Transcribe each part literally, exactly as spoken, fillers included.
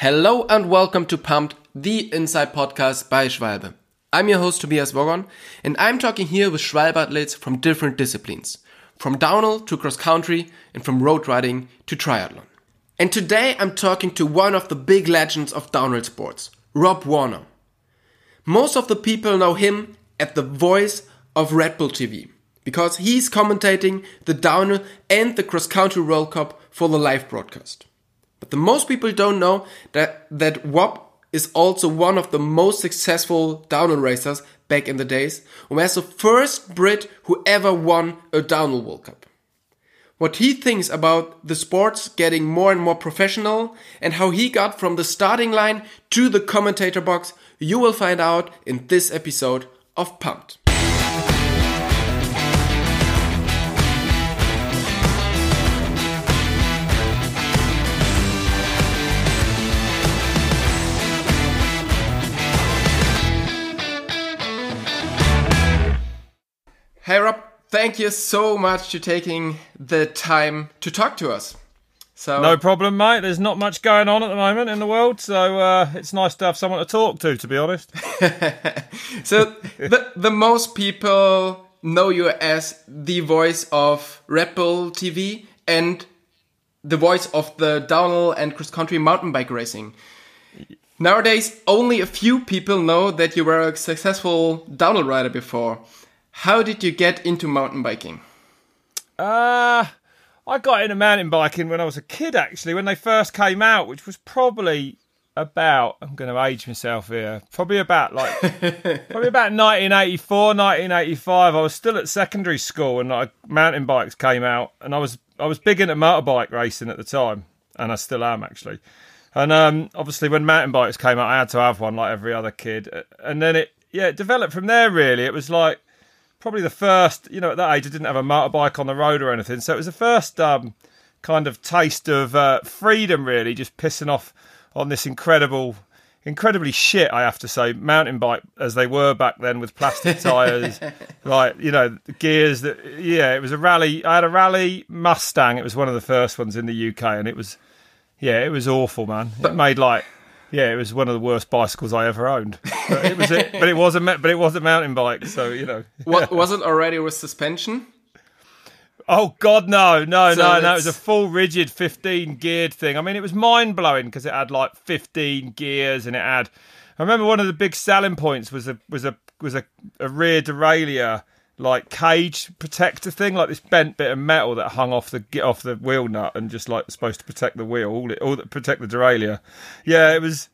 Hello and welcome to Pumped, the Inside Podcast by Schwalbe. I'm your host Tobias Wogon, and I'm talking here with Schwalbe athletes from different disciplines, from downhill to cross country and from road riding to triathlon. And today I'm talking to one of the big legends of downhill sports, Rob Warner. Most of the people know him as the voice of Red Bull T V, because he's commentating the downhill and the cross country World Cup for the live broadcast. But the most people don't know that, that Rob is also one of the most successful downhill racers back in the days, and was the first Brit who ever won a downhill World Cup. What he thinks about the sports getting more and more professional and how he got from the starting line to the commentator box, you will find out in this episode of Pumped. Hey Rob, thank you so much for taking the time to talk to us. So no problem, mate. There's not much going on at the moment in the world, so uh, it's nice to have someone to talk to, to be honest. So the, the most people know you as the voice of Red Bull T V and the voice of the downhill and cross-country mountain bike racing. Nowadays, only a few people know that you were a successful downhill rider before. How did you get into mountain biking? Uh, I got into mountain biking when I was a kid, actually, when they first came out, which was probably about, I'm going to age myself here, probably about like, probably about nineteen eighty-four, nineteen eighty-five. I was still at secondary school when like mountain bikes came out, and I was I was big into motorbike racing at the time, and I still am, actually. And um, obviously when mountain bikes came out, I had to have one like every other kid. And then it, yeah, it developed from there, really. It was like, probably the first, you know, at that age, I didn't have a motorbike on the road or anything. So it was the first um, kind of taste of uh, freedom, really, just pissing off on this incredible, incredibly shit, I have to say, mountain bike as they were back then with plastic tyres, like, you know, gears that, yeah, it was a rally. I had a rally Mustang. It was one of the first ones in the U K. And it was, yeah, it was awful, man. It made like, yeah, it was one of the worst bicycles I ever owned. But it was, a, but it was a, but it was a mountain bike, so you know. What, was it already with suspension? Oh God, no, no, so no, it's... no! It was a full rigid fifteen geared thing. I mean, it was mind blowing because it had like fifteen gears, and it had. I remember one of the big selling points was a was a was a, a rear derailleur like cage protector thing, like this bent bit of metal that hung off the off the wheel nut and just like supposed to protect the wheel, all it all that protect the derailleur. Yeah, it was,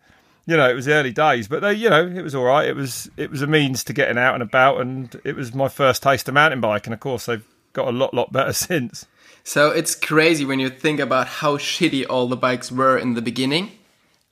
you know, it was the early days, but they, you know, it was all right. It was it was a means to getting out and about, and it was my first taste of mountain bike, and of course they've got a lot lot better since. So it's crazy when you think about how shitty all the bikes were in the beginning.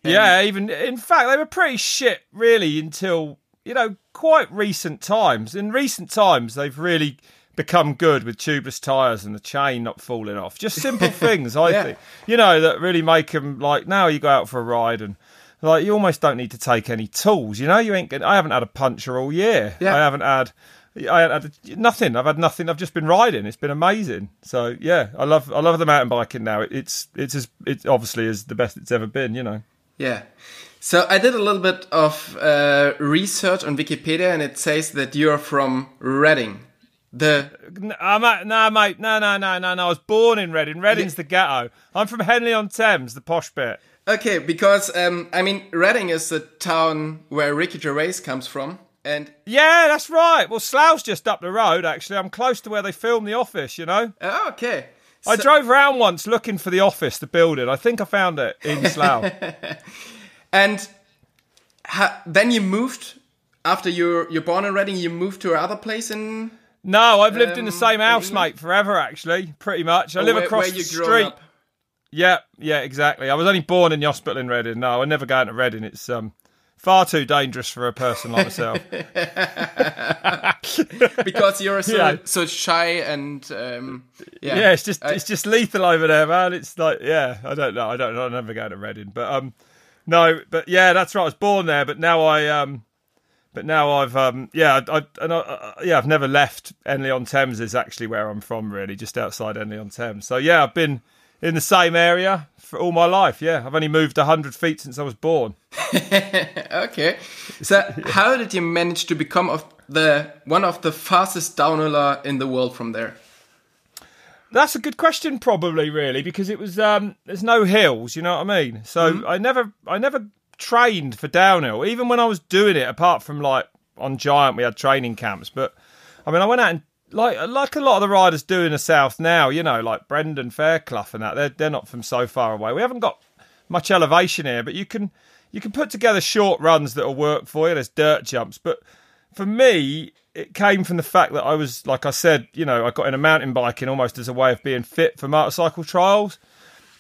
And yeah, even in fact they were pretty shit really until, you know, quite recent times. In recent times, they've really become good with tubeless tyres and the chain not falling off. Just simple things, I yeah. think, you know, that really make them like, now you go out for a ride and like you almost don't need to take any tools. You know, you ain't. I haven't had a puncture all year. Yeah. I haven't had. I had nothing. I've had nothing. I've just been riding. It's been amazing. So yeah, I love. I love the mountain biking now. It, it's it's as it obviously is the best it's ever been. You know. Yeah. So I did a little bit of uh, research on Wikipedia, and it says that you're from Reading. The I'm at, no, mate, no, no, no, no, no. I was born in Reading. Reading's yeah. the ghetto. I'm from Henley on Thames, the posh bit. Okay, because um, I mean, Reading is the town where Ricky Gervais comes from, and yeah, that's right. Well, Slough's just up the road. Actually, I'm close to where they filmed The Office. You know. Oh, okay. So I drove around once looking for The Office, the building. I think I found it in Slough. And ha- then you moved, after you're, you're born in Reading, you moved to another place in... No, I've lived um, in the same house, mate, forever, actually, pretty much. I oh, live where, across where the street. Up. Yeah, yeah, exactly. I was only born in the hospital in Reading. No, I never go into Reading. It's um, far too dangerous for a person like myself. Because you're so, yeah. so shy and... Um, yeah. yeah, it's just I... it's just lethal over there, man. It's like, yeah, I don't know. I don't know. I never go to Reading, but... um. No, but yeah, that's right. I was born there, but now I, um, but now I've, um, yeah, I, I, I yeah, I've never left. Henley on Thames is actually where I'm from, really, just outside Henley on Thames. So yeah, I've been in the same area for all my life, yeah. I've only moved one hundred feet since I was born. Okay. So yeah. How did you manage to become of the one of the fastest downhiller in the world from there? That's a good question, probably, really, because it was um, there's no hills, you know what I mean? So mm-hmm. I never I never trained for downhill, even when I was doing it, apart from, like, on Giant, we had training camps. But, I mean, I went out and, like like a lot of the riders do in the South now, you know, like Brendan Fairclough and that, they're, they're not from so far away. We haven't got much elevation here, but you can you can put together short runs that'll work for you. There's dirt jumps. But for me, it came from the fact that I was, like I said, you know, I got into mountain biking almost as a way of being fit for motorcycle trials.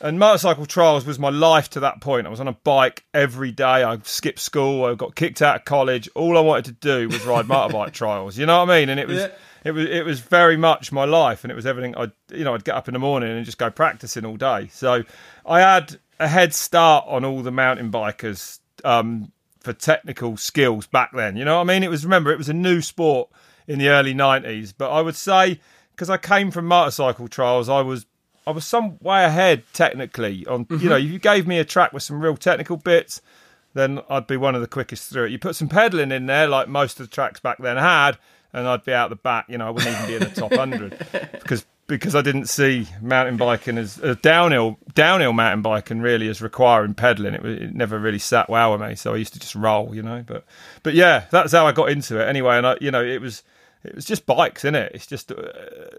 And motorcycle trials was my life to that point. I was on a bike every day. I skipped school. I got kicked out of college. All I wanted to do was ride motorbike trials. You know what I mean? And it was, yeah. it was, it was very much my life. And it was everything. I, you know, I'd get up in the morning and just go practicing all day. So I had a head start on all the mountain bikers um, for technical skills back then. You know what I mean? It was, remember, it was a new sport in the early nineties. But I would say, because I came from motorcycle trials, I was. I was some way ahead technically. On mm-hmm. You know, if you gave me a track with some real technical bits, then I'd be one of the quickest through it. You put some pedaling in there, like most of the tracks back then had, and I'd be out the back. You know, I wouldn't even be in the top hundred because because I didn't see mountain biking as uh, downhill downhill mountain biking really as requiring pedaling. It, it never really sat well with me, so I used to just roll. You know, but but yeah, that's how I got into it anyway. And I, you know, it was. It was just bikes, innit? It's just uh,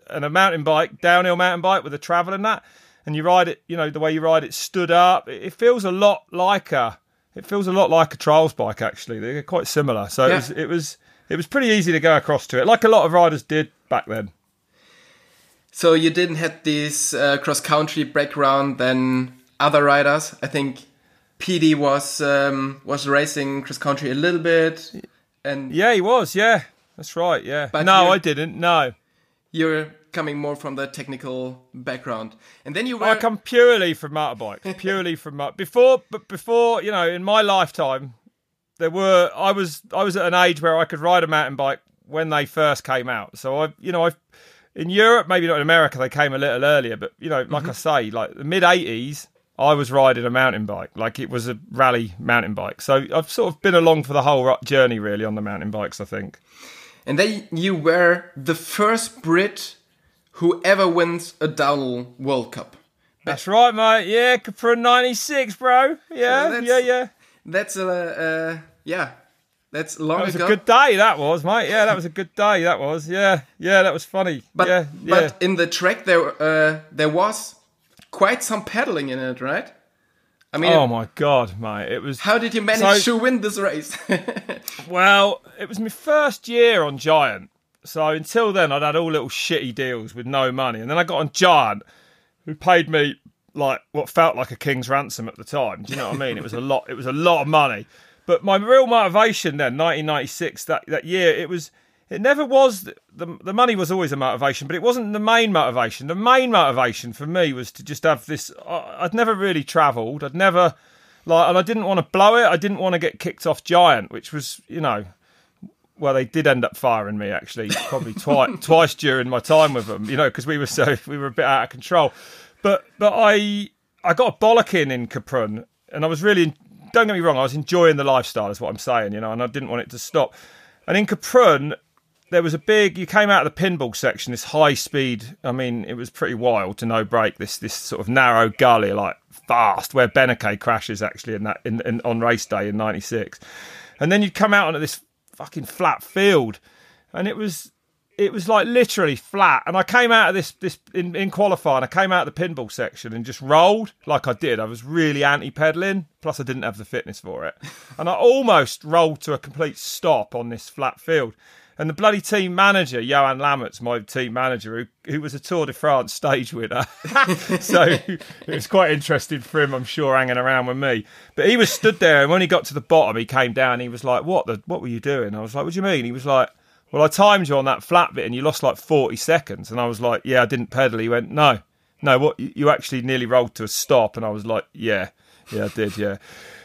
and a mountain bike, downhill mountain bike with a travel and that, and you ride it. You know the way you ride it, stood up. It, it feels a lot like a. It feels a lot like a trials bike. Actually, they're quite similar. So yeah. it was, it was, it was pretty easy to go across to it, like a lot of riders did back then. So you didn't have this uh, cross country background than other riders. I think P D was um, was racing cross country a little bit, and yeah, he was, yeah. That's right, yeah. But no, I didn't, no. You're coming more from the technical background. And then you were... I come purely from motorbikes, purely from... Before, but before, you know, in my lifetime, there were... I was I was at an age where I could ride a mountain bike when they first came out. So, I, you know, I in Europe, maybe not in America, they came a little earlier, but, you know, like mm-hmm. I say, like the mid-eighties, I was riding a mountain bike, like it was a rally mountain bike. So I've sort of been along for the whole journey, really, on the mountain bikes, I think. And then you were the first Brit who ever wins a downhill World Cup. That's right, mate. Yeah, Kaprun ninety-six, bro. Yeah, so yeah, yeah. That's a, uh, yeah, that's long ago. That was ago. a good day, that was, mate. Yeah, that was a good day, that was. Yeah, yeah, that was funny. But, yeah, but yeah. in the track, there, uh, there was quite some pedaling in it, right? I mean, oh my God, mate! It was. How did you manage so, to win this race? Well, it was my first year on Giant, so until then I'd had all little shitty deals with no money, and then I got on Giant, who paid me like what felt like a king's ransom at the time. Do you know what I mean? It was a lot. It was a lot of money. But my real motivation then, nineteen ninety-six, that that year, it was. It never was. The, the money was always a motivation, but it wasn't the main motivation. The main motivation for me was to just have this... I'd never really travelled. I'd never... like, and I didn't want to blow it. I didn't want to get kicked off Giant, which was, you know... Well, they did end up firing me, actually, probably twi- twice during my time with them, you know, because we were so we were a bit out of control. But but I I got a bollocking in Kaprun, and I was really... Don't get me wrong, I was enjoying the lifestyle, is what I'm saying, you know, and I didn't want it to stop. And in Kaprun... There was a big, you came out of the pinball section, this high speed, I mean, it was pretty wild to no break, this this sort of narrow gully, like fast, where Beneke crashes actually in that in, in on race day in ninety-six. And then you'd come out onto this fucking flat field, and it was it was like literally flat. And I came out of this, this in, in qualifying, I came out of the pinball section and just rolled like I did. I was really anti-pedalling, plus I didn't have the fitness for it. And I almost rolled to a complete stop on this flat field. And the bloody team manager, Johan Lammertz, my team manager, who, who was a Tour de France stage winner. So it was quite interesting for him, I'm sure, hanging around with me. But he was stood there, and when he got to the bottom, he came down and he was like, what the, what were you doing? I was like, what do you mean? He was like, well, I timed you on that flat bit and you lost like forty seconds. And I was like, yeah, I didn't pedal. He went, no, no, what? You actually nearly rolled to a stop. And I was like, yeah, yeah, I did, yeah.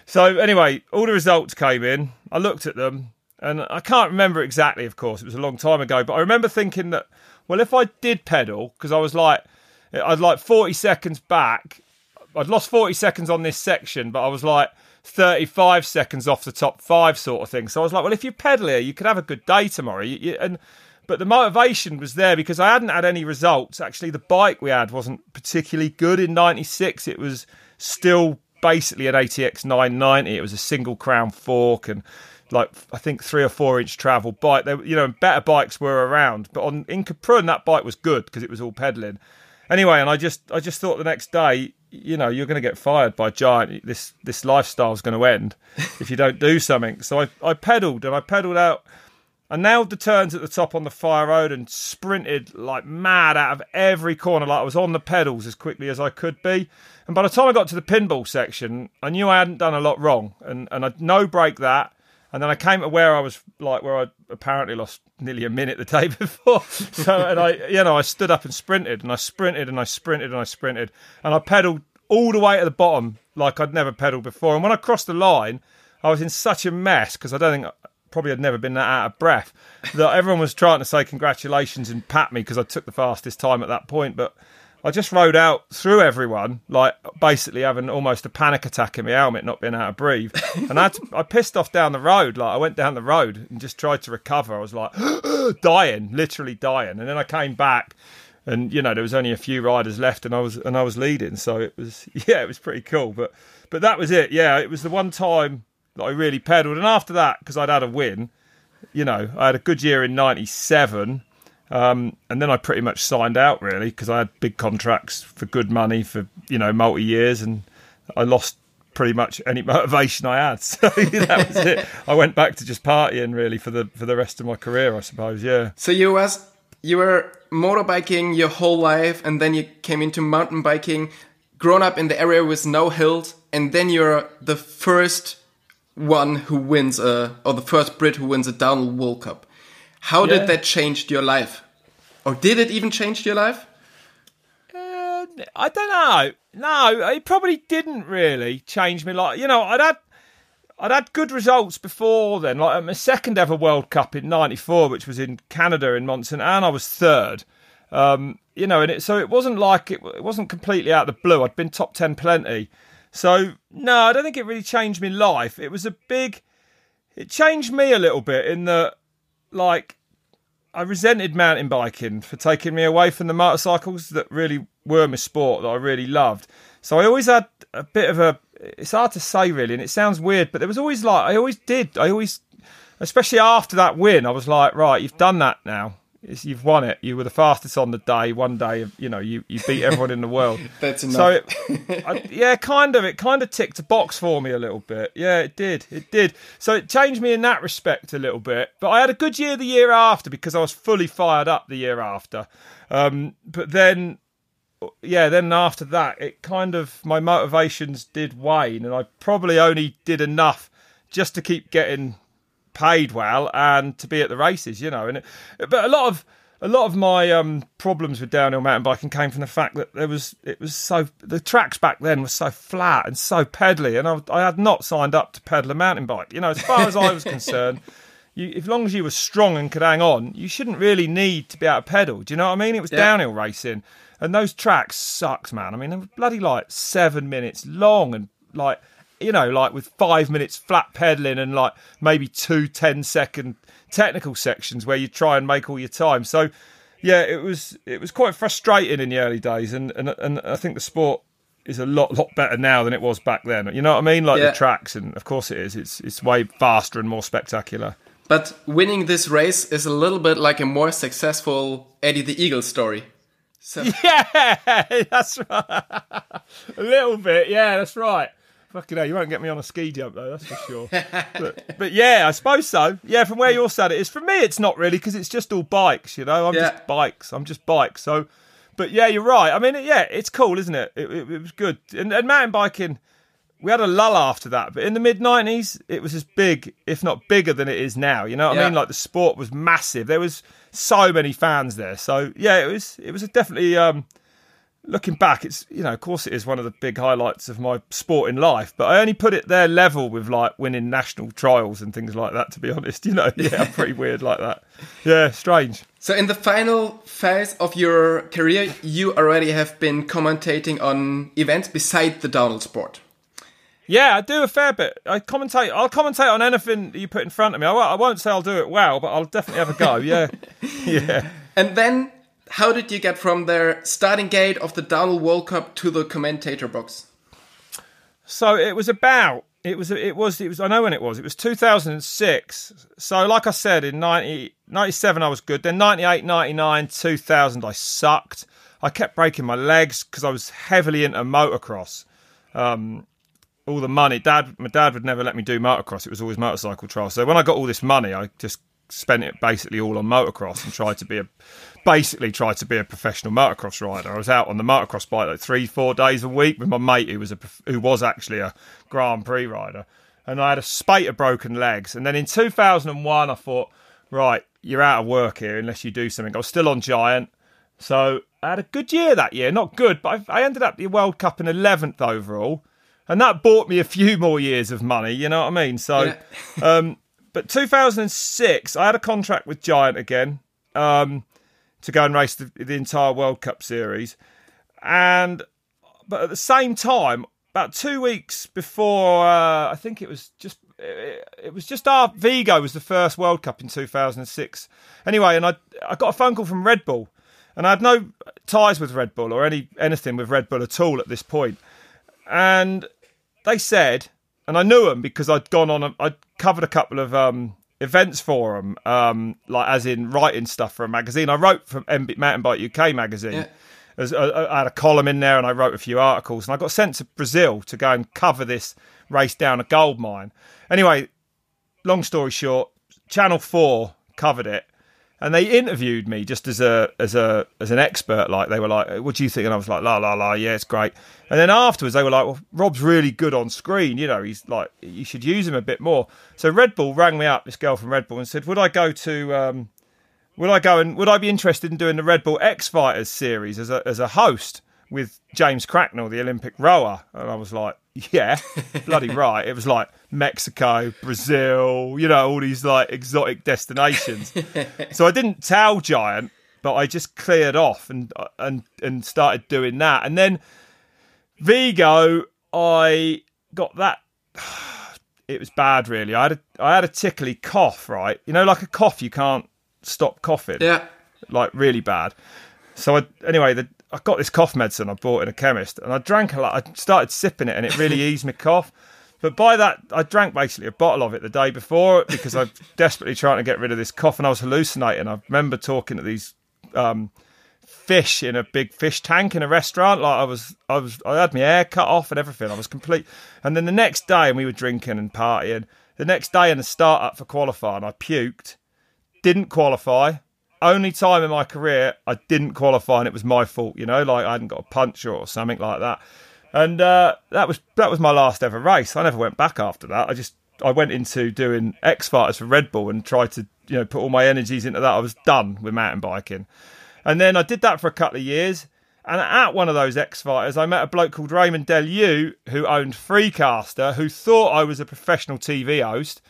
So anyway, all the results came in. I looked at them. And I can't remember exactly, of course, it was a long time ago, but I remember thinking that, well, if I did pedal, because I was like, I'd like forty seconds back. I'd lost forty seconds on this section, but I was like thirty-five seconds off the top five sort of thing. So I was like, well, if you pedal here, you could have a good day tomorrow. You, you, and But the motivation was there because I hadn't had any results. Actually, the bike we had wasn't particularly good in ninety-six. It was still basically an A T X nine ninety. It was a single crown fork and like I think three or four inch travel bike. They, you know, better bikes were around. But on in Kaprun, that bike was good because it was all pedaling. Anyway, and I just I just thought the next day, you know, you're going to get fired by Giant. This this lifestyle's going to end if you don't do something. So I, I pedalled and I pedalled out. I nailed the turns at the top on the fire road and sprinted like mad out of every corner. Like I was on the pedals as quickly as I could be. And by the time I got to the pinball section, I knew I hadn't done a lot wrong. And and I no brake that. And then I came to where I was like where I apparently lost nearly a minute the day before. So and I you know I stood up and sprinted and I sprinted and I sprinted and I sprinted and I pedalled all the way to the bottom like I'd never pedalled before. And when I crossed the line, I was in such a mess because I don't think probably I'd never been that out of breath that everyone was trying to say congratulations and pat me because I took the fastest time at that point. But I just rode out through everyone, like basically having almost a panic attack in my helmet, not being able to breathe. And I, to, I pissed off down the road. Like I went down the road and just tried to recover. I was like dying, literally dying. And then I came back, and you know there was only a few riders left, and I was and I was leading. So it was yeah, it was pretty cool. But but that was it. Yeah, it was the one time that I really pedalled. And after that, because I'd had a win, you know, I had a good year in ninety-seven. Um, and then I pretty much signed out, really, because I had big contracts for good money for, you know, multi-years, and I lost pretty much any motivation I had. So yeah, that was it. I went back to just partying, really, for the for the rest of my career, I suppose, yeah. So you was you were motorbiking your whole life, and then you came into mountain biking, grown up in the area with no hills, and then you're the first one who wins, a, or the first Brit who wins a downhill World Cup. How yeah. did that change your life? Or did it even change your life? Uh, I don't know. No, it probably didn't really change my life. You know, I'd had, I'd had good results before then. Like at my second ever World Cup in ninety-four, which was in Canada in Montreal, and I was third. Um, you know, and it, so it wasn't like, it, it wasn't completely out of the blue. I'd been top ten plenty. So, no, I don't think it really changed my life. It was a big... It changed me a little bit in that, like, I resented mountain biking for taking me away from the motorcycles that really were my sport, that I really loved. So I always had a bit of a... It's hard to say, really, and it sounds weird, but there was always, like, I always did. I always... Especially after that win, I was like, right, you've done that now. It's, you've won it. You were the fastest on the day. One day, you know, you, you beat everyone in the world. That's enough. So, it, I, yeah, kind of. It kind of ticked a box for me a little bit. Yeah, it did. It did. So it changed me in that respect a little bit. But I had a good year the year after because I was fully fired up the year after. Um, but then, yeah, then after that, it kind of, my motivations did wane. And I probably only did enough just to keep getting paid well and to be at the races, you know. And it, but a lot of a lot of my um problems with downhill mountain biking came from the fact that there was it was so the tracks back then were so flat and so pedally, and I, I had not signed up to pedal a mountain bike, you know. As far as I was concerned, you, as long as you were strong and could hang on, you shouldn't really need to be able to pedal. Do you know what I mean? It was yeah. downhill racing, and those tracks sucked, man. I mean, they were bloody like seven minutes long and like, you know, like with five minutes flat pedaling and like maybe two ten second technical sections where you try and make all your time. So yeah, it was it was quite frustrating in the early days, and and, and I think the sport is a lot lot better now than it was back then. You know what I mean? Like yeah. the tracks, and of course it is. It's it's way faster and more spectacular. But winning this race is a little bit like a more successful Eddie the Eagle story. So yeah, that's right. A little bit, yeah, that's right. Fucking hell, you won't get me on a ski jump, though, that's for sure. but, but yeah, I suppose so. Yeah, from where you're sat, it is. For me, it's not really, because it's just all bikes, you know. I'm yeah. just bikes. I'm just bikes. So, but yeah, you're right. I mean, yeah, it's cool, isn't it? It, it, it was good. And, and mountain biking, we had a lull after that. But in the mid nineties, it was as big, if not bigger, than it is now. You know what yeah. I mean? Like, the sport was massive. There was so many fans there. So, yeah, it was, it was definitely... Um, looking back, it's, you know, of course it is one of the big highlights of my sporting life, but I only put it there level with like winning national trials and things like that, to be honest, you know. Yeah, I'm pretty weird like that. Yeah, strange. So in the final phase of your career, you already have been commentating on events beside the downhill sport. Yeah, I do a fair bit. I commentate. I'll commentate on anything you put in front of me. I won't, I won't say I'll do it well, but I'll definitely have a go. Yeah, yeah. And then, how did you get from the starting gate of the Downhill World Cup to the commentator box? So it was about. It was. It was. It was. I know when it was. It was two thousand six. So, like I said, in ninety, ninety-seven, I was good. Then ninety-eight, ninety-nine, two thousand, I sucked. I kept breaking my legs because I was heavily into motocross. Um. All the money, dad, my dad would never let me do motocross. It was always motorcycle trials. So when I got all this money, I just spent it basically all on motocross and tried to be a, basically tried to be a professional motocross rider. I was out on the motocross bike like three, four days a week with my mate who was a, who was actually a Grand Prix rider. And I had a spate of broken legs. And then in two thousand one, I thought, right, you're out of work here unless you do something. I was still on Giant. So I had a good year that year. Not good, but I, I ended up the World Cup in eleventh overall. And that bought me a few more years of money, you know what I mean? So, yeah. um, but two thousand six, I had a contract with Giant again um, to go and race the, the entire World Cup series. And, but at the same time, about two weeks before, uh, I think it was just, it, it was just our Vigo was the first World Cup in two thousand six. Anyway, and I, I got a phone call from Red Bull, and I had no ties with Red Bull or any anything with Red Bull at all at this point. And they said, and I knew them because I'd gone on, a, I'd covered a couple of um, events for them, um, like as in writing stuff for a magazine. I wrote for Mountain Bike U K magazine. Yeah. As, I, I had a column in there and I wrote a few articles. And I got sent to Brazil to go and cover this race down a gold mine. Anyway, long story short, Channel four covered it. And they interviewed me just as a as a as an expert. Like they were like, "What do you think?" And I was like, "La la la, yeah, it's great." And then afterwards, they were like, "Well, Rob's really good on screen. You know, he's like, you should use him a bit more." So Red Bull rang me up, this girl from Red Bull, and said, "Would I go to? Um, would I go and would I be interested in doing the Red Bull X Fighters series as a as a host with James Cracknell, the Olympic rower?" And I was like, "Yeah, bloody right." It was like Mexico, Brazil, you know, all these like exotic destinations. So I didn't tell Giant, but I just cleared off and and and started doing that. And then Vigo, I got that. It was bad, really. I had a, I had a tickly cough, right? You know, like a cough you can't stop coughing. Yeah, like really bad. So I, anyway, the, I got this cough medicine I bought in a chemist, and I drank a lot. I started sipping it, and it really eased my cough. But by that, I drank basically a bottle of it the day before because I was desperately trying to get rid of this cough, and I was hallucinating. I remember talking to these um, fish in a big fish tank in a restaurant. Like I was, I was, I had my hair cut off and everything. I was complete. And then the next day, and we were drinking and partying. The next day, in the start up for qualifying, I puked, didn't qualify. Only time in my career I didn't qualify, and it was my fault, you know, like I hadn't got a puncture or something like that. And uh, that was that was my last ever race. I never went back after that. I just I went into doing X Fighters for Red Bull and tried to, you know, put all my energies into that. I was done with mountain biking, and then I did that for a couple of years. And at one of those X Fighters, I met a bloke called Raymond Delieu who owned Freecaster, who thought I was a professional T V host.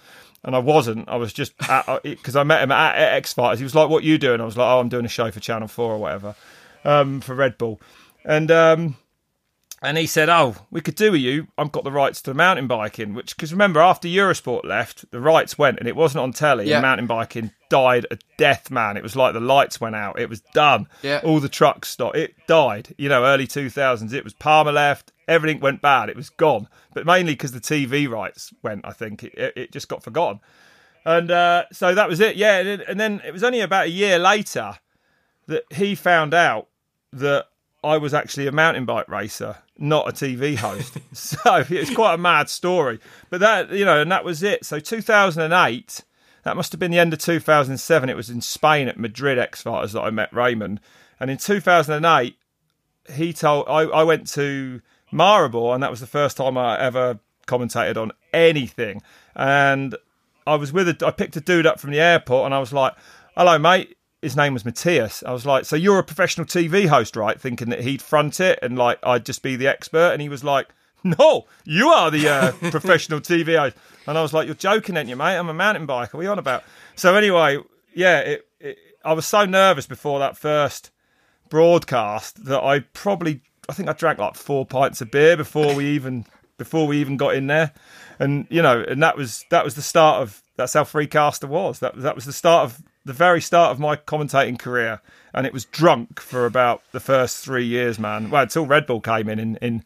And I wasn't. I was just, because I met him at, at X Fighters. He was like, "What are you doing?" I was like, "Oh, I'm doing a show for Channel four or whatever, um, for Red Bull." And um, and he said, "Oh, we could do with you. I've got the rights to mountain biking," which, because remember, after Eurosport left, the rights went and it wasn't on telly. Yeah. And mountain biking died a death, man. It was like the lights went out. It was done. Yeah. All the trucks stopped. It died. You know, early two thousands. It was Palmer left. Everything went bad. It was gone, but mainly because the T V rights went. I think it, it, it just got forgotten, and uh, so that was it. Yeah, and, and then it was only about a year later that he found out that I was actually a mountain bike racer, not a T V host. So it's quite a mad story. But that, you know, and that was it. So two thousand eight, that must have been the end of two thousand seven. It was in Spain at Madrid X Fighters that I met Raymond, and in two thousand eight, he told I, I went to Maribor, and that was the first time I ever commentated on anything. And I was with a, I picked a dude up from the airport, and I was like, "Hello, mate. his name was Matthias. I was like, so you're a professional T V host, right? Thinking that he'd front it and like I'd just be the expert. And he was like, no, you are the uh, professional T V host. And I was like, you're joking, aren't you, mate? I'm a mountain biker. What are you on about? So anyway, yeah, it, it, I was so nervous before that first broadcast that I probably, I think I drank like four pints of beer before we even before we even got in there. And, you know, and that was that was the start of, that's how Freecaster was. That that was the start of, the very start of my commentating career. And it was drunk for about the first three years, man. Well, until Red Bull came in in, in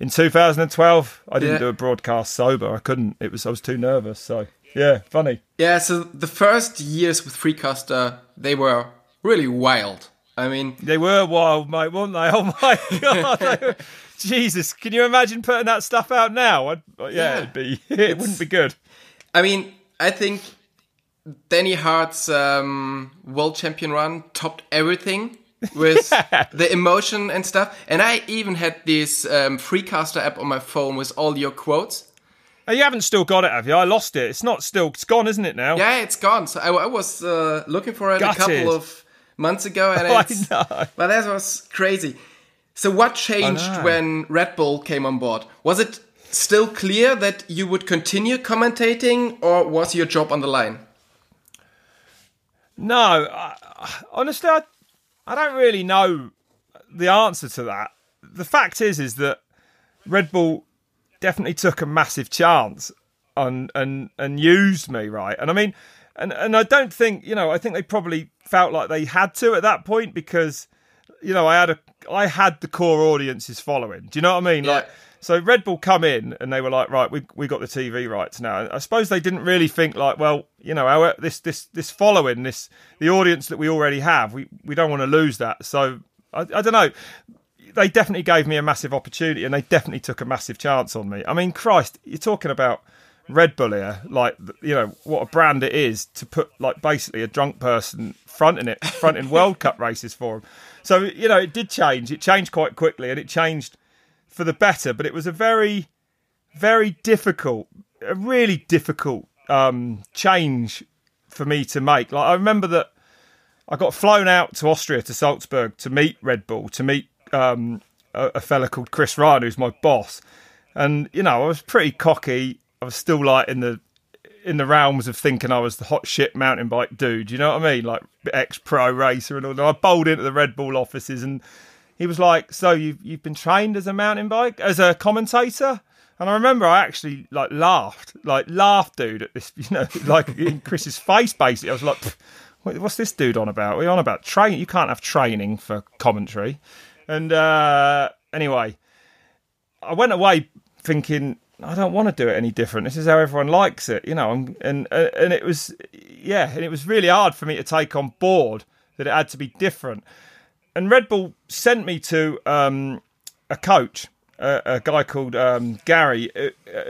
In two thousand twelve, I didn't yeah. do a broadcast sober. I couldn't. It was I was too nervous. So, yeah, funny. Yeah, so the first years with Freecaster, they were really wild. I mean... They were wild, mate, weren't they? Oh, my God. They were, Jesus, can you imagine putting that stuff out now? I'd, yeah, yeah, it'd be, it wouldn't be good. I mean, I think Danny Hart's um, world champion run topped everything. With yeah. the emotion and stuff. And I even had this um, Freecaster app on my phone with all your quotes. Oh, you haven't still got it, have you? I lost it. It's not still... It's gone, isn't it now? Yeah, it's gone. So I, I was uh, looking for it Gutted. a couple of months ago. And oh, it's, I know. But that was crazy. So what changed when Red Bull came on board? Was it still clear that you would continue commentating or was your job on the line? No. I, honestly, I... I don't really know the answer to that. The fact is, is that Red Bull definitely took a massive chance on and and used me, right? And I mean, and and I don't think, you know, I think they probably felt like they had to at that point because, you know, I had a I had the core audiences following. Do you know what I mean? Yeah. Like, so Red Bull come in and they were like, right, we we got the T V rights now. And I suppose they didn't really think like, well, you know, our this this this following, this the audience that we already have, we, we don't want to lose that. So I, I don't know. They definitely gave me a massive opportunity and they definitely took a massive chance on me. I mean, Christ, you're talking about Red Bull here, like, you know, what a brand it is to put like basically a drunk person fronting it, fronting World Cup races for them. So, you know, it did change. It changed quite quickly and it changed for the better, but it was a very, very difficult, a really difficult um, change for me to make. Like I remember that I got flown out to Austria, to Salzburg, to meet Red Bull, to meet um, a, a fella called Chris Ryan, who's my boss. And, you know, I was pretty cocky. I was still like in the in the realms of thinking I was the hot shit mountain bike dude. You know what I mean? Like ex-pro racer and all that. I bowled into the Red Bull offices and he was like, so you've, you've been trained as a mountain bike, as a commentator? And I remember I actually like laughed, like laughed, dude, at this, you know, like in Chris's face, basically. I was like, what's this dude on about? What are you on about? Train? You can't have training for commentary. And uh, anyway, I went away thinking, I don't want to do it any different. This is how everyone likes it, you know. And and, and it was, yeah, and it was really hard for me to take on board that it had to be different. And Red Bull sent me to um, a coach, a, a guy called um, Gary,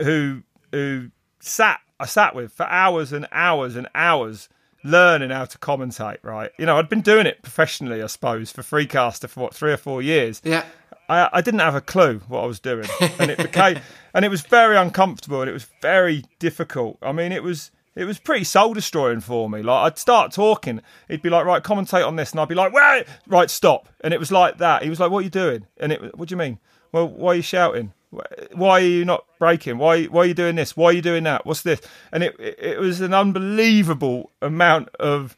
who who sat I sat with for hours and hours and hours learning how to commentate, right? You know, I'd been doing it professionally, I suppose, for Freecaster for, what, three or four years. Yeah. I, I didn't have a clue what I was doing. And it became, and it was very uncomfortable and it was very difficult. I mean, it was... It was pretty soul-destroying for me. Like, I'd start talking. He'd be like, right, commentate on this. And I'd be like, wait, right, stop. And it was like that. He was like, what are you doing? And it, what do you mean? Well, why are you shouting? Why are you not braking? Why Why are you doing this? Why are you doing that? What's this? And it it was an unbelievable amount of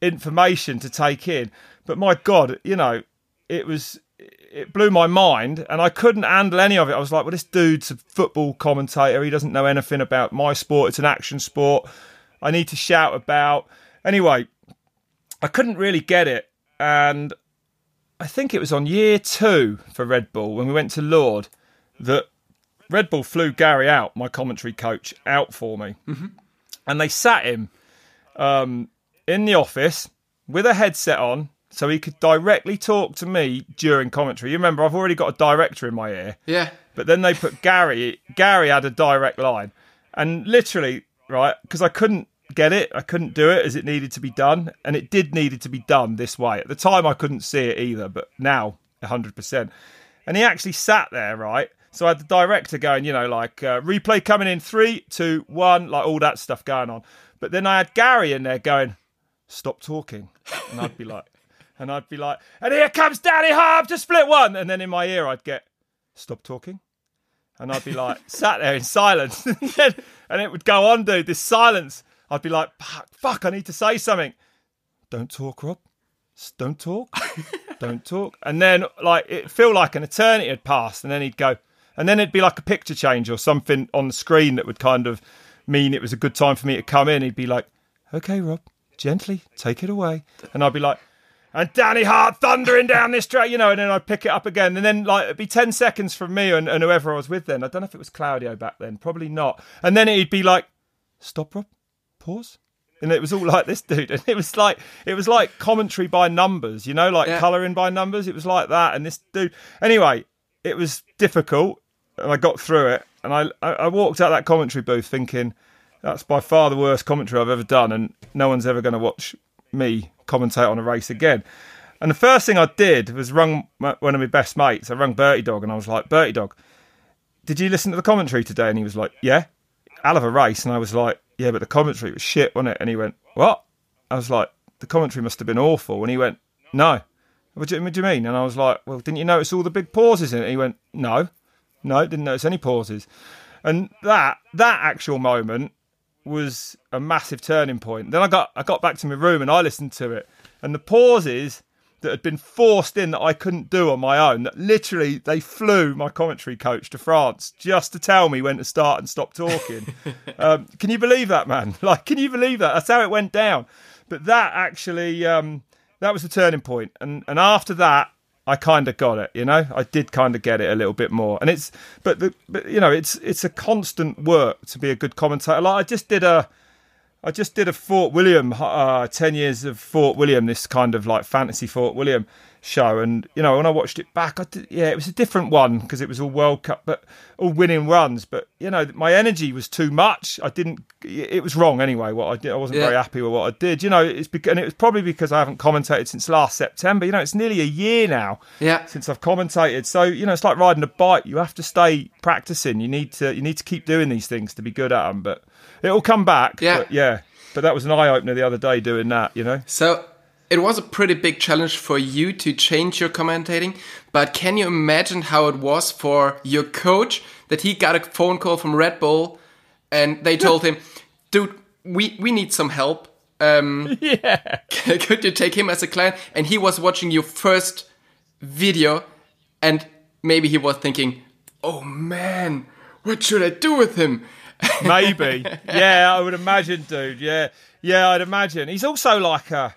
information to take in. But my God, you know, it was... It blew my mind and I couldn't handle any of it. I was like, well, this dude's a football commentator. He doesn't know anything about my sport. It's an action sport. I need to shout about. Anyway, I couldn't really get it. And I think it was on year two for Red Bull when we went to Lourdes that Red Bull flew Gary out, my commentary coach, out for me. Mm-hmm. And they sat him um, in the office with a headset on, so he could directly talk to me during commentary. You remember, I've already got a director in my ear. Yeah. But then they put Gary... Gary had a direct line. And literally, right, because I couldn't get it, I couldn't do it as it needed to be done. And it did needed to be done this way. At the time, I couldn't see it either, but now, one hundred percent. And he actually sat there, right? So I had the director going, you know, like, uh, replay coming in, three, two, one, like all that stuff going on. But then I had Gary in there going... stop talking. And I'd be like, and I'd be like, and here comes Danny Hart to split one. And then in my ear, I'd get, stop talking. And I'd be like, sat there in silence. And it would go on, dude, this silence. I'd be like, fuck, fuck, I need to say something. Don't talk, Rob. Don't talk. Don't talk. And then, like, it'd feel like an eternity had passed. And then he'd go, and then it'd be like a picture change or something on the screen that would kind of mean it was a good time for me to come in. He'd be like, okay, Rob, gently, take it away. And I'd be like, and Danny Hart thundering down this track, you know, and then I'd pick it up again. And then, like, it'd be ten seconds from me and, and whoever I was with then. I don't know if it was Claudio back then, probably not. And then he'd be like, stop, Rob, pause. And it was all like this, dude. And it was like, it was like commentary by numbers, you know, like yeah. colouring by numbers. It was like that. And this dude, anyway, it was difficult. And I got through it. And I, I walked out that commentary booth thinking, that's by far the worst commentary I've ever done. And no one's ever going to watch me commentate on a race again. And the first thing I did was rung my, one of my best mates. I rung Bertie Dog and I was like, Bertie Dog, did you listen to the commentary today? And he was like, yeah, I'll have a race. And I was like, yeah, but the commentary was shit, wasn't it? And he went, what? I was like, the commentary must have been awful. And he went, no. What do you, what do you mean? And I was like, well, didn't you notice all the big pauses in it? And he went, no, no, didn't notice any pauses. And that that actual moment was a massive turning point. Then I got I got back to my room and I listened to it. And the pauses that had been forced in that I couldn't do on my own, that literally they flew my commentary coach to France just to tell me when to start and stop talking. um, can you believe that, man? Like, can you believe that? That's how it went down. But that actually, um, that was the turning point. And, and after that, I kind of got it, you know, I did kind of get it a little bit more. And it's, but, the, but you know, it's, it's a constant work to be a good commentator. Like I just did a, I just did a Fort William, uh, ten years of Fort William, this kind of like fantasy Fort William show. And, you know, when I watched it back, I did, yeah, it was a different one because it was all World Cup, but all winning runs. But, you know, my energy was too much. I didn't, it was wrong anyway. What I did, I wasn't yeah. very happy with what I did, you know, it's and it was probably because I haven't commentated since last September. You know, it's nearly a year now yeah. since I've commentated. So, you know, it's like riding a bike. You have to stay practicing. You need to, you need to keep doing these things to be good at them, but it'll come back. Yeah. But, yeah. But that was an eye-opener the other day doing that, you know? So it was a pretty big challenge for you to change your commentating. But can you imagine how it was for your coach that he got a phone call from Red Bull and they told him, dude, we, we need some help. Um, yeah. Could you take him as a client? And he was watching your first video and maybe he was thinking, oh, man, what should I do with him? Maybe. Yeah, I would imagine, dude. Yeah. Yeah, I'd imagine. He's also like a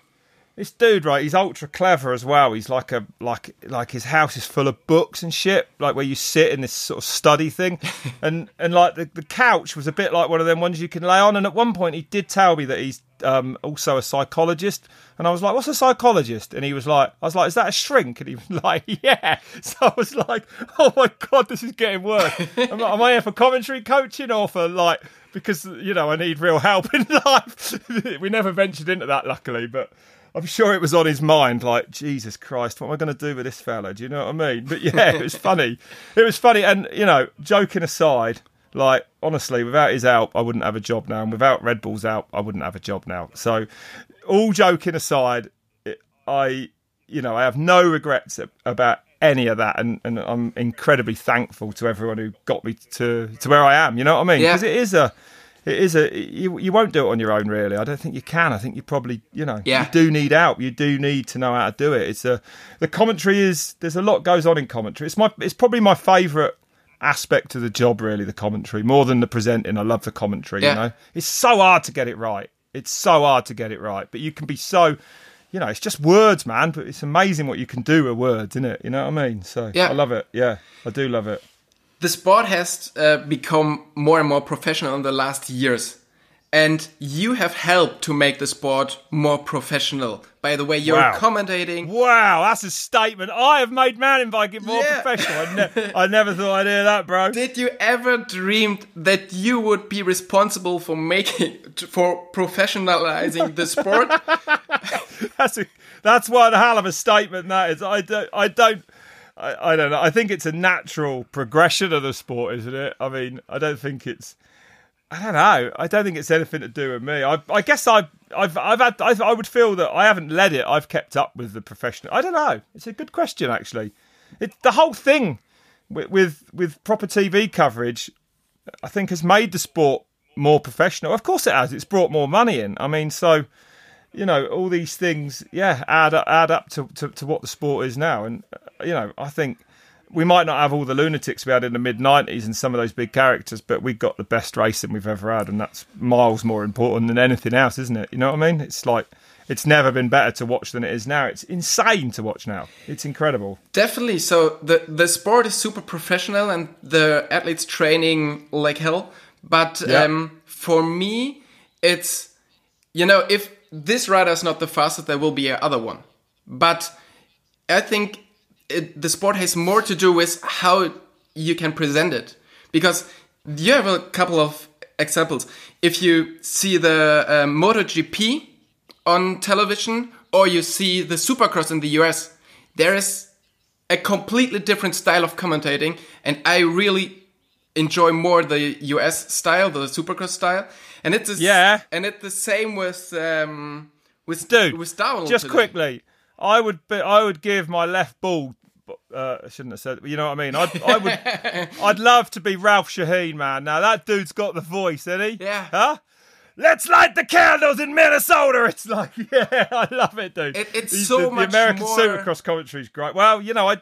this dude, right? He's ultra clever as well. He's like a like like his house is full of books and shit, like where you sit in this sort of study thing. And and like the, the couch was a bit like one of them ones you can lay on. And at one point he did tell me that he's um also a psychologist. And I was like, what's a psychologist? And he was like, I was like, is that a shrink? And he was like, yeah. So I was like, oh my God, this is getting worse. I'm like, am I here for commentary coaching or for like, because, you know, I need real help in life. We never ventured into that, luckily, but I'm sure it was on his mind. Like, Jesus Christ, what am I going to do with this fella? Do you know what I mean? But yeah, it was funny. It was funny. And, you know, joking aside, like, honestly, without his help, I wouldn't have a job now. And without Red Bull's help, I wouldn't have a job now. So all joking aside, it, I, you know, I have no regrets about any of that. And, and I'm incredibly thankful to everyone who got me to, to where I am. You know what I mean? Because yeah. it is a, it is a, you, you won't do it on your own, really. I don't think you can. I think you probably, you know, yeah. you do need help. You do need to know how to do it. It's a, the commentary is, there's a lot goes on in commentary. It's my, it's probably my favourite aspect of the job, really, the commentary, more than the presenting. I love the commentary, yeah. you know. It's so hard to get it right. It's so hard to get it right. But you can be so, you know, it's just words, man. But it's amazing what you can do with words, isn't it? You know what I mean? So yeah. I love it. Yeah, I do love it. The sport has uh, become more and more professional in the last years. And you have helped to make the sport more professional. By the way, you're wow. commentating. Wow, that's a statement. I have made mountain biking more yeah. professional. I, ne I never thought I'd hear that, bro. Did you ever dream that you would be responsible for making, for professionalizing the sport? That's a, that's one hell of a statement that is. I don't, I don't, I, I don't know. I think it's a natural progression of the sport, isn't it? I mean, I don't think it's. I don't know. I don't think it's anything to do with me. I, I guess I, I've, I've had. I've, I would feel that I haven't led it. I've kept up with the professional. I don't know. It's a good question, actually. It, the whole thing with, with with proper T V coverage, I think, has made the sport more professional. Of course, it has. It's brought more money in. I mean, so you know, all these things, yeah, add up, add up to, to, to what the sport is now. And you know, I think. We might not have all the lunatics we had in the mid nineties and some of those big characters, but we've got the best racing we've ever had, and that's miles more important than anything else, isn't it? You know what I mean? It's like, it's never been better to watch than it is now. It's insane to watch now. It's incredible. Definitely. So the, the sport is super professional and the athletes training like hell. But yeah. um, for me, it's, you know, if this rider is not the fastest, there will be another one. But I think... It, the sport has more to do with how you can present it, because you have a couple of examples. If you see the uh, MotoGP on television, or you see the Supercross in the U S, there is a completely different style of commentating, and I really enjoy more the U S style, the Supercross style, and it's yeah, and it's the same with um, with dude with Darwin just today. Quickly. I would be, I would give my left ball. Uh, I shouldn't have said. You know what I mean. I'd, I would. I'd love to be Ralph Shaheen, man. Now that dude's got the voice, isn't he? Yeah. Huh? Let's light the candles in Minnesota. It's like, yeah, I love it, dude. It, it's He's so the, much. The American more... Supercross commentary is great. Well, you know, I,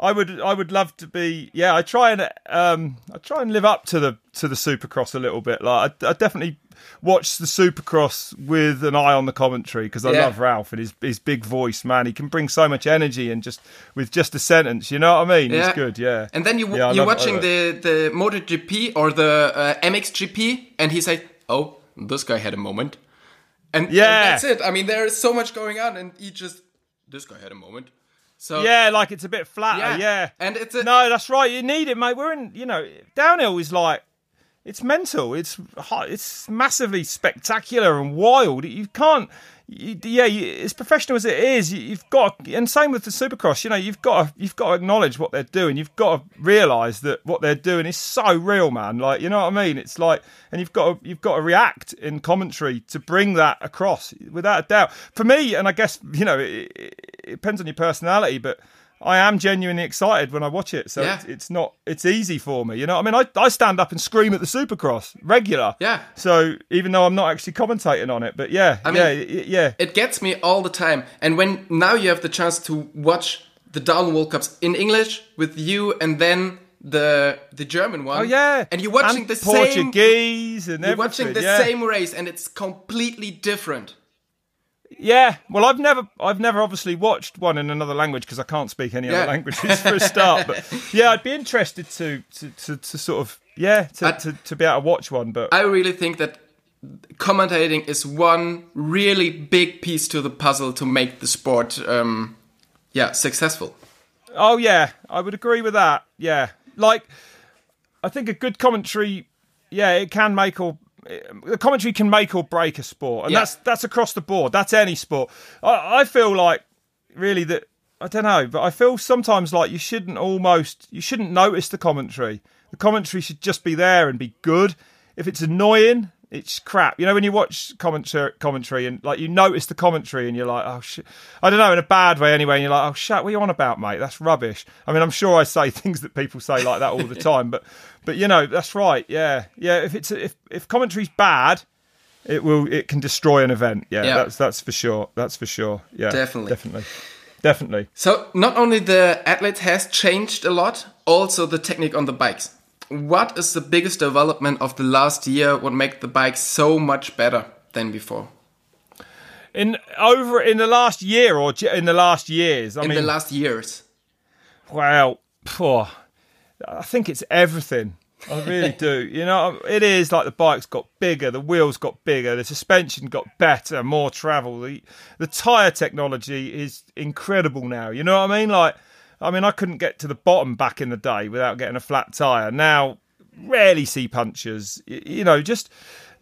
I would, I would love to be. Yeah, I try and, um, I try and live up to the to the Supercross a little bit. Like, I, I definitely. Watch the Supercross with an eye on the commentary, because I yeah. love Ralph and his his big voice, man. He can bring so much energy and just with just a sentence, you know what I mean? Yeah. He's good, yeah. And then you w- yeah, you're watching it, the the MotoGP or the uh, M X G P, and he's like, "Oh, this guy had a moment," and yeah, and that's it. I mean, there is so much going on, and he just this guy had a moment. So yeah, like it's a bit flatter, yeah. yeah. And it's a- no, that's right. You need it, mate. We're in, you know, downhill is like. It's mental. It's hot. It's massively spectacular and wild. You can't, you, yeah. You, as professional as it is, you, you've got. And same with the Supercross. You know, you've got. To, you've got to acknowledge what they're doing. You've got to realise that what they're doing is so real, man. Like, you know what I mean? It's like, and you've got. To, you've got to react in commentary to bring that across, without a doubt. For me, and I guess you know, it, it, it depends on your personality, but. I am genuinely excited when I watch it, so yeah. it's, it's not it's easy for me, you know. I mean, I, I stand up and scream at the Supercross regular, yeah. So even though I'm not actually commentating on it, but yeah, I yeah, mean, it, yeah, it gets me all the time. And when now you have the chance to watch the Darwin World Cups in English with you, and then the the German one, oh yeah, and you're watching and the Portuguese same, and you're watching the yeah. same race, and it's completely different. Yeah, well, I've never, I've never obviously watched one in another language because I can't speak any yeah. other languages for a start. But yeah, I'd be interested to, to, to, to sort of, yeah, to, I, to, to be able to watch one. But I really think that commentating is one really big piece to the puzzle to make the sport, um, yeah, successful. Oh yeah, I would agree with that. Yeah, like I think a good commentary, yeah, it can make or. The commentary can make or break a sport, and yeah. that's that's across the board. That's any sport. I, I feel like really that I don't know, but I feel sometimes like you shouldn't almost you shouldn't notice the commentary. The commentary should just be there and be good. If it's annoying, it's crap. You know, when you watch commentary, commentary and like you notice the commentary, and you're like, oh shit, I don't know, in a bad way anyway. And you're like, oh shit, what are you on about, mate? That's rubbish. I mean, I'm sure I say things that people say like that all the time, but. But you know, that's right. Yeah, yeah. If it's if if commentary's bad, it will it can destroy an event. Yeah, yeah. that's that's for sure. That's for sure. Yeah, definitely, definitely, definitely. So not only the athlete has changed a lot, also the technique on the bikes. What is the biggest development of the last year? What make the bikes so much better than before? In over in the last year or in the last years? I in mean, the last years. Well, poor. I think it's everything. I really do. You know, it is like the bike's got bigger, the wheels got bigger, the suspension got better, more travel. The, the tyre technology is incredible now. You know what I mean? Like, I mean, I couldn't get to the bottom back in the day without getting a flat tyre. Now, rarely see punches. You know, just,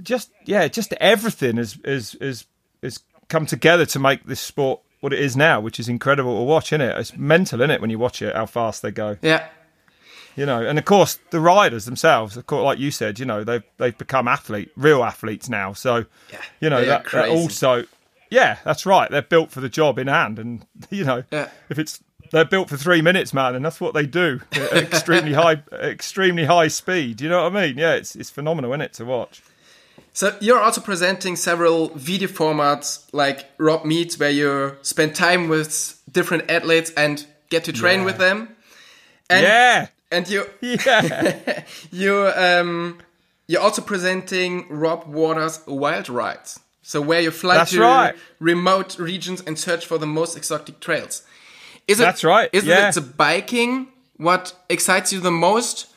just yeah, just everything is is is is come together to make this sport what it is now, which is incredible to watch, isn't it? It's mental, isn't it, when you watch it, how fast they go. Yeah. You know, and of course the riders themselves, of course, like you said, you know, they've they've become athlete, real athletes now. So, yeah, you know, that, that also, yeah, that's right. They're built for the job in hand, and you know, yeah. if it's they're built for three minutes, man, and that's what they do. At extremely high, extremely high speed. You know what I mean? Yeah, it's it's phenomenal, isn't it, to watch. So you're also presenting several video formats like Rob Meets, where you spend time with different athletes and get to train yeah. with them. And yeah. And you, yeah. you, um, you're also presenting Rob Warner's Wild Rides, so where you fly That's to right. remote regions and search for the most exotic trails. Is it? That's right. Isn't yeah. it the biking what excites you the most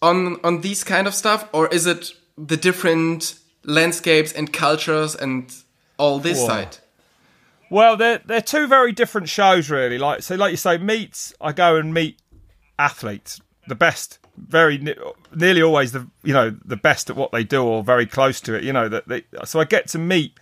on on these kind of stuff, or is it the different landscapes and cultures and all this Whoa. side? Well, they're they're two very different shows, really. Like so, like you say, Meets. I go and meet athletes. The best, very ne- nearly always the you know the best at what they do or very close to it. You know that they, so I get to meet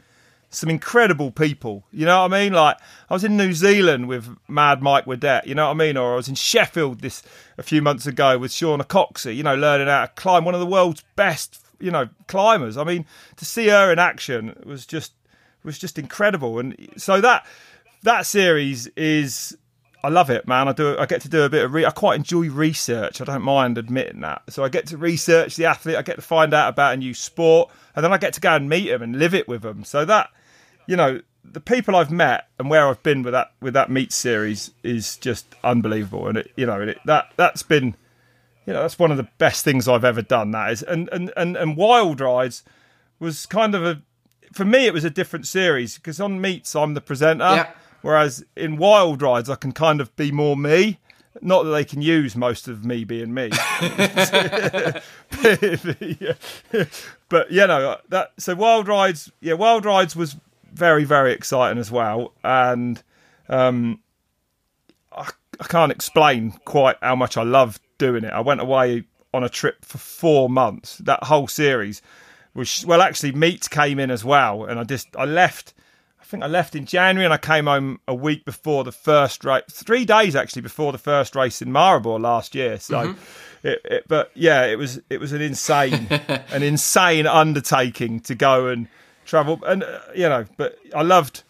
some incredible people. You know what I mean? Like I was in New Zealand with Mad Mike Widdett. You know what I mean? Or I was in Sheffield this a few months ago with Shauna Coxie. You know, learning how to climb, one of the world's best you know climbers. I mean, to see her in action was just was just incredible. And so that that series is. I love it, man. I do. I get to do a bit of. Re- I quite enjoy research. I don't mind admitting that. So I get to research the athlete. I get to find out about a new sport, and then I get to go and meet them and live it with them. So that, you know, the people I've met and where I've been with that with that meet series is just unbelievable. And it, you know, and it, that that's been, you know, that's one of the best things I've ever done. That is, and and and, and Wild Rides was kind of a, for me, it was a different series because on Meets I'm the presenter. Yeah. Whereas in Wild Rides, I can kind of be more me. Not that they can use most of me being me. But, you know, that, so Wild Rides, yeah, Wild Rides was very, very exciting as well. And um, I, I can't explain quite how much I loved doing it. I went away on a trip for four months, that whole series. Which, well, actually, Meets came in as well. And I just, I left... I think I left in January and I came home a week before the first race, three days actually before the first race in Maribor last year. So, mm-hmm. it, it, but yeah, it was it was an insane, an insane undertaking to go and travel. And uh, you know, but I loved.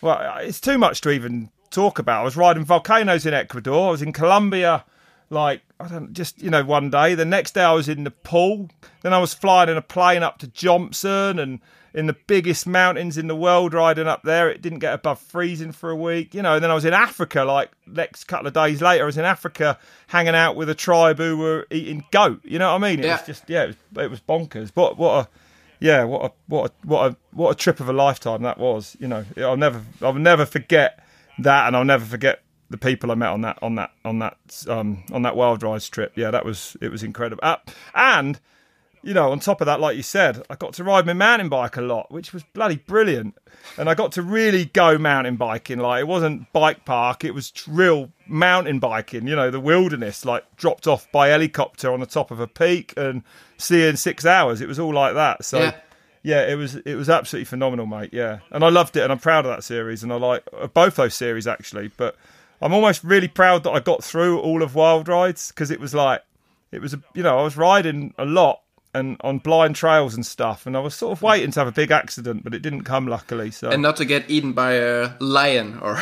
Well, it's too much to even talk about. I was riding volcanoes in Ecuador. I was in Colombia, like I don't just you know one day. The next day I was in Nepal. Then I was flying in a plane up to Jomson and. In the biggest mountains in the world, riding up there. It didn't get above freezing for a week. You know, and then I was in Africa, like, next couple of days later, I was in Africa hanging out with a tribe who were eating goat. You know what I mean? It yeah. was just, yeah, it was, it was bonkers. But what a, yeah, what a, what a, what a, what a trip of a lifetime that was. You know, I'll never, I'll never forget that. And I'll never forget the people I met on that, on that, on that, um, on that Wild Rides trip. Yeah, that was, it was incredible. Uh, and, You know, on top of that, like you said, I got to ride my mountain bike a lot, which was bloody brilliant. And I got to really go mountain biking. Like, it wasn't bike park. It was real mountain biking, you know, the wilderness, like dropped off by helicopter on the top of a peak and seeing six hours. It was all like that. So, yeah, yeah it was it was absolutely phenomenal, mate. Yeah. And I loved it. And I'm proud of that series. And I like both those series, actually. But I'm almost really proud that I got through all of Wild Rides because it was like, it was, you know, I was riding a lot. And on blind trails and stuff, and I was sort of waiting to have a big accident, but it didn't come, luckily. So and not to get eaten by a lion or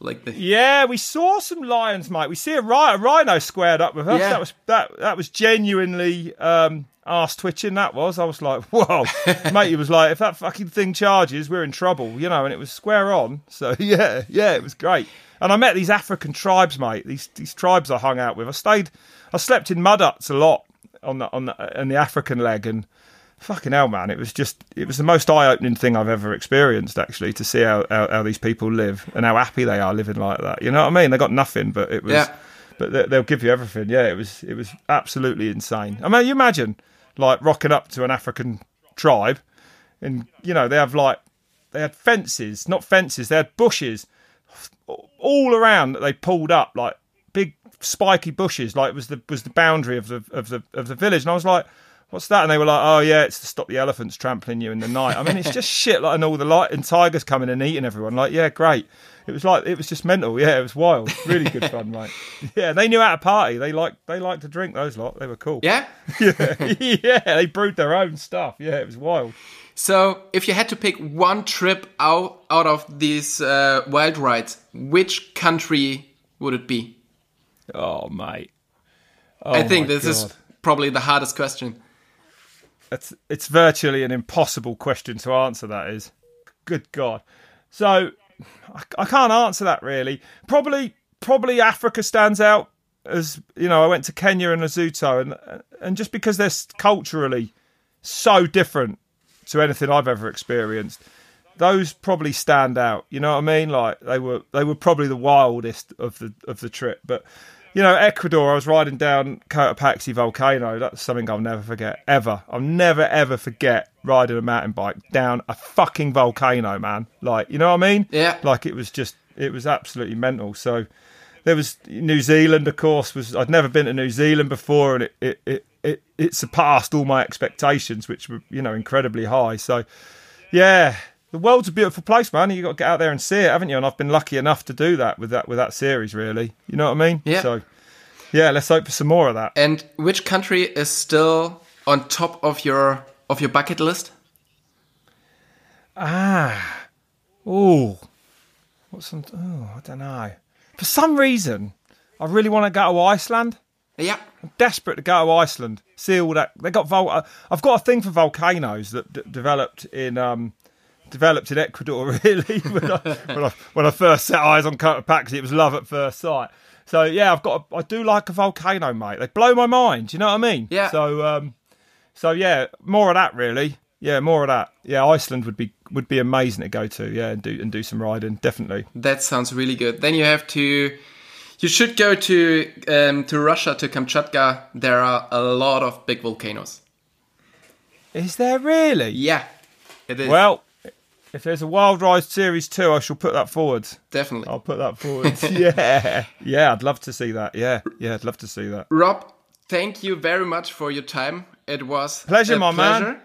like the yeah, we saw some lions, mate. We see a, ri- a rhino squared up with us. Yeah. That was that that was genuinely um, arse twitching. That was. I was like, whoa, mate. He was like, if that fucking thing charges, we're in trouble, you know. And it was square on. So yeah, yeah, it was great. And I met these African tribes, mate. These these tribes I hung out with. I stayed, I slept in mud huts a lot. on the on the, on the African leg, and fucking hell, man, it was just it was the most eye-opening thing I've ever experienced, actually, to see how, how, how these people live and how happy they are living like that. You know what I mean? They got nothing, but it was yeah. but they, they'll give you everything. Yeah, it was it was absolutely insane. I mean, you imagine like rocking up to an African tribe, and you know they have like they had fences, not fences, they had bushes all around that they pulled up like big spiky bushes, like was the was the boundary of the of the of the village, and I was like, what's that? And they were like, oh yeah, it's to stop the elephants trampling you in the night. I mean, it's just shit like, and all the light and tigers coming and eating everyone. Like, yeah, great. It was like, it was just mental. Yeah, it was wild. Really good fun, mate. Yeah, they knew how to party. They liked, they liked to drink, those lot. They were cool. Yeah? Yeah. Yeah, they brewed their own stuff. Yeah, it was wild. So if you had to pick one trip out, out of these uh, wild rides, which country would it be? Oh, mate. Oh, I think this God. is probably the hardest question. It's, it's virtually an impossible question to answer, that is. Good God. So... I, I can't answer that really. Probably, probably Africa stands out as, you know, I went to Kenya and Lesotho, and and just because they're culturally so different to anything I've ever experienced, those probably stand out. You know what I mean? Like they were, they were probably the wildest of the of the trip. But you know, Ecuador, I was riding down Cotopaxi volcano. That's something I'll never forget ever. I'll never ever forget riding a mountain bike down a fucking volcano, man. Like, you know what I mean? Yeah. Like it was just, it was absolutely mental. So there was New Zealand, of course. Was I'd never been to New Zealand before, and it it it it, it surpassed all my expectations, which were, you know, incredibly high. So yeah. The world's a beautiful place, man. You've got to get out there and see it, haven't you? And I've been lucky enough to do that with that with that series, really. You know what I mean? Yeah. So, yeah, let's hope for some more of that. And which country is still on top of your of your bucket list? Ah. Ooh. What's some... Oh, I don't know. For some reason, I really want to go to Iceland. Yeah. I'm desperate to go to Iceland. See all that... They got vol- I've got a thing for volcanoes that d- developed in... Um, developed in Ecuador, really. when, I, when, I, when I first set eyes on Cotopaxi, it was love at first sight. So yeah, I've got a, I do like a volcano, mate. They blow my mind, you know what I mean? Yeah. So um so yeah, more of that really. Yeah, more of that. Yeah, Iceland would be would be amazing to go to, yeah, and do and do some riding, definitely. That sounds really good. Then you have to you should go to um to Russia, to Kamchatka. There are a lot of big volcanoes. Is there really? Yeah. It is. Well, if there's a Wild Ride Series two, I shall put that forward. Definitely. I'll put that forward. Yeah. Yeah, I'd love to see that. Yeah. Yeah, I'd love to see that. Rob, thank you very much for your time. It was pleasure, a my pleasure.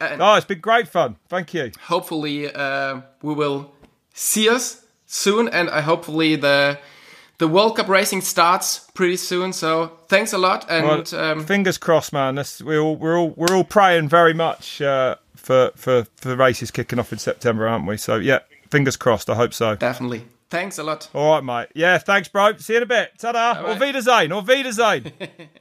man. Oh, it's been great fun. Thank you. Hopefully uh, we will see us soon, and I hopefully the the World Cup racing starts pretty soon. So thanks a lot, and well, um, fingers crossed, man. That's, we're all we're all we're all praying very much uh, for for for the races kicking off in September, aren't we? So yeah, fingers crossed. I hope so. Definitely. Thanks a lot. All right, mate. Yeah, thanks, bro. See you in a bit. Ta-da. All right. Auf Wiedersehen. Auf Wiedersehen.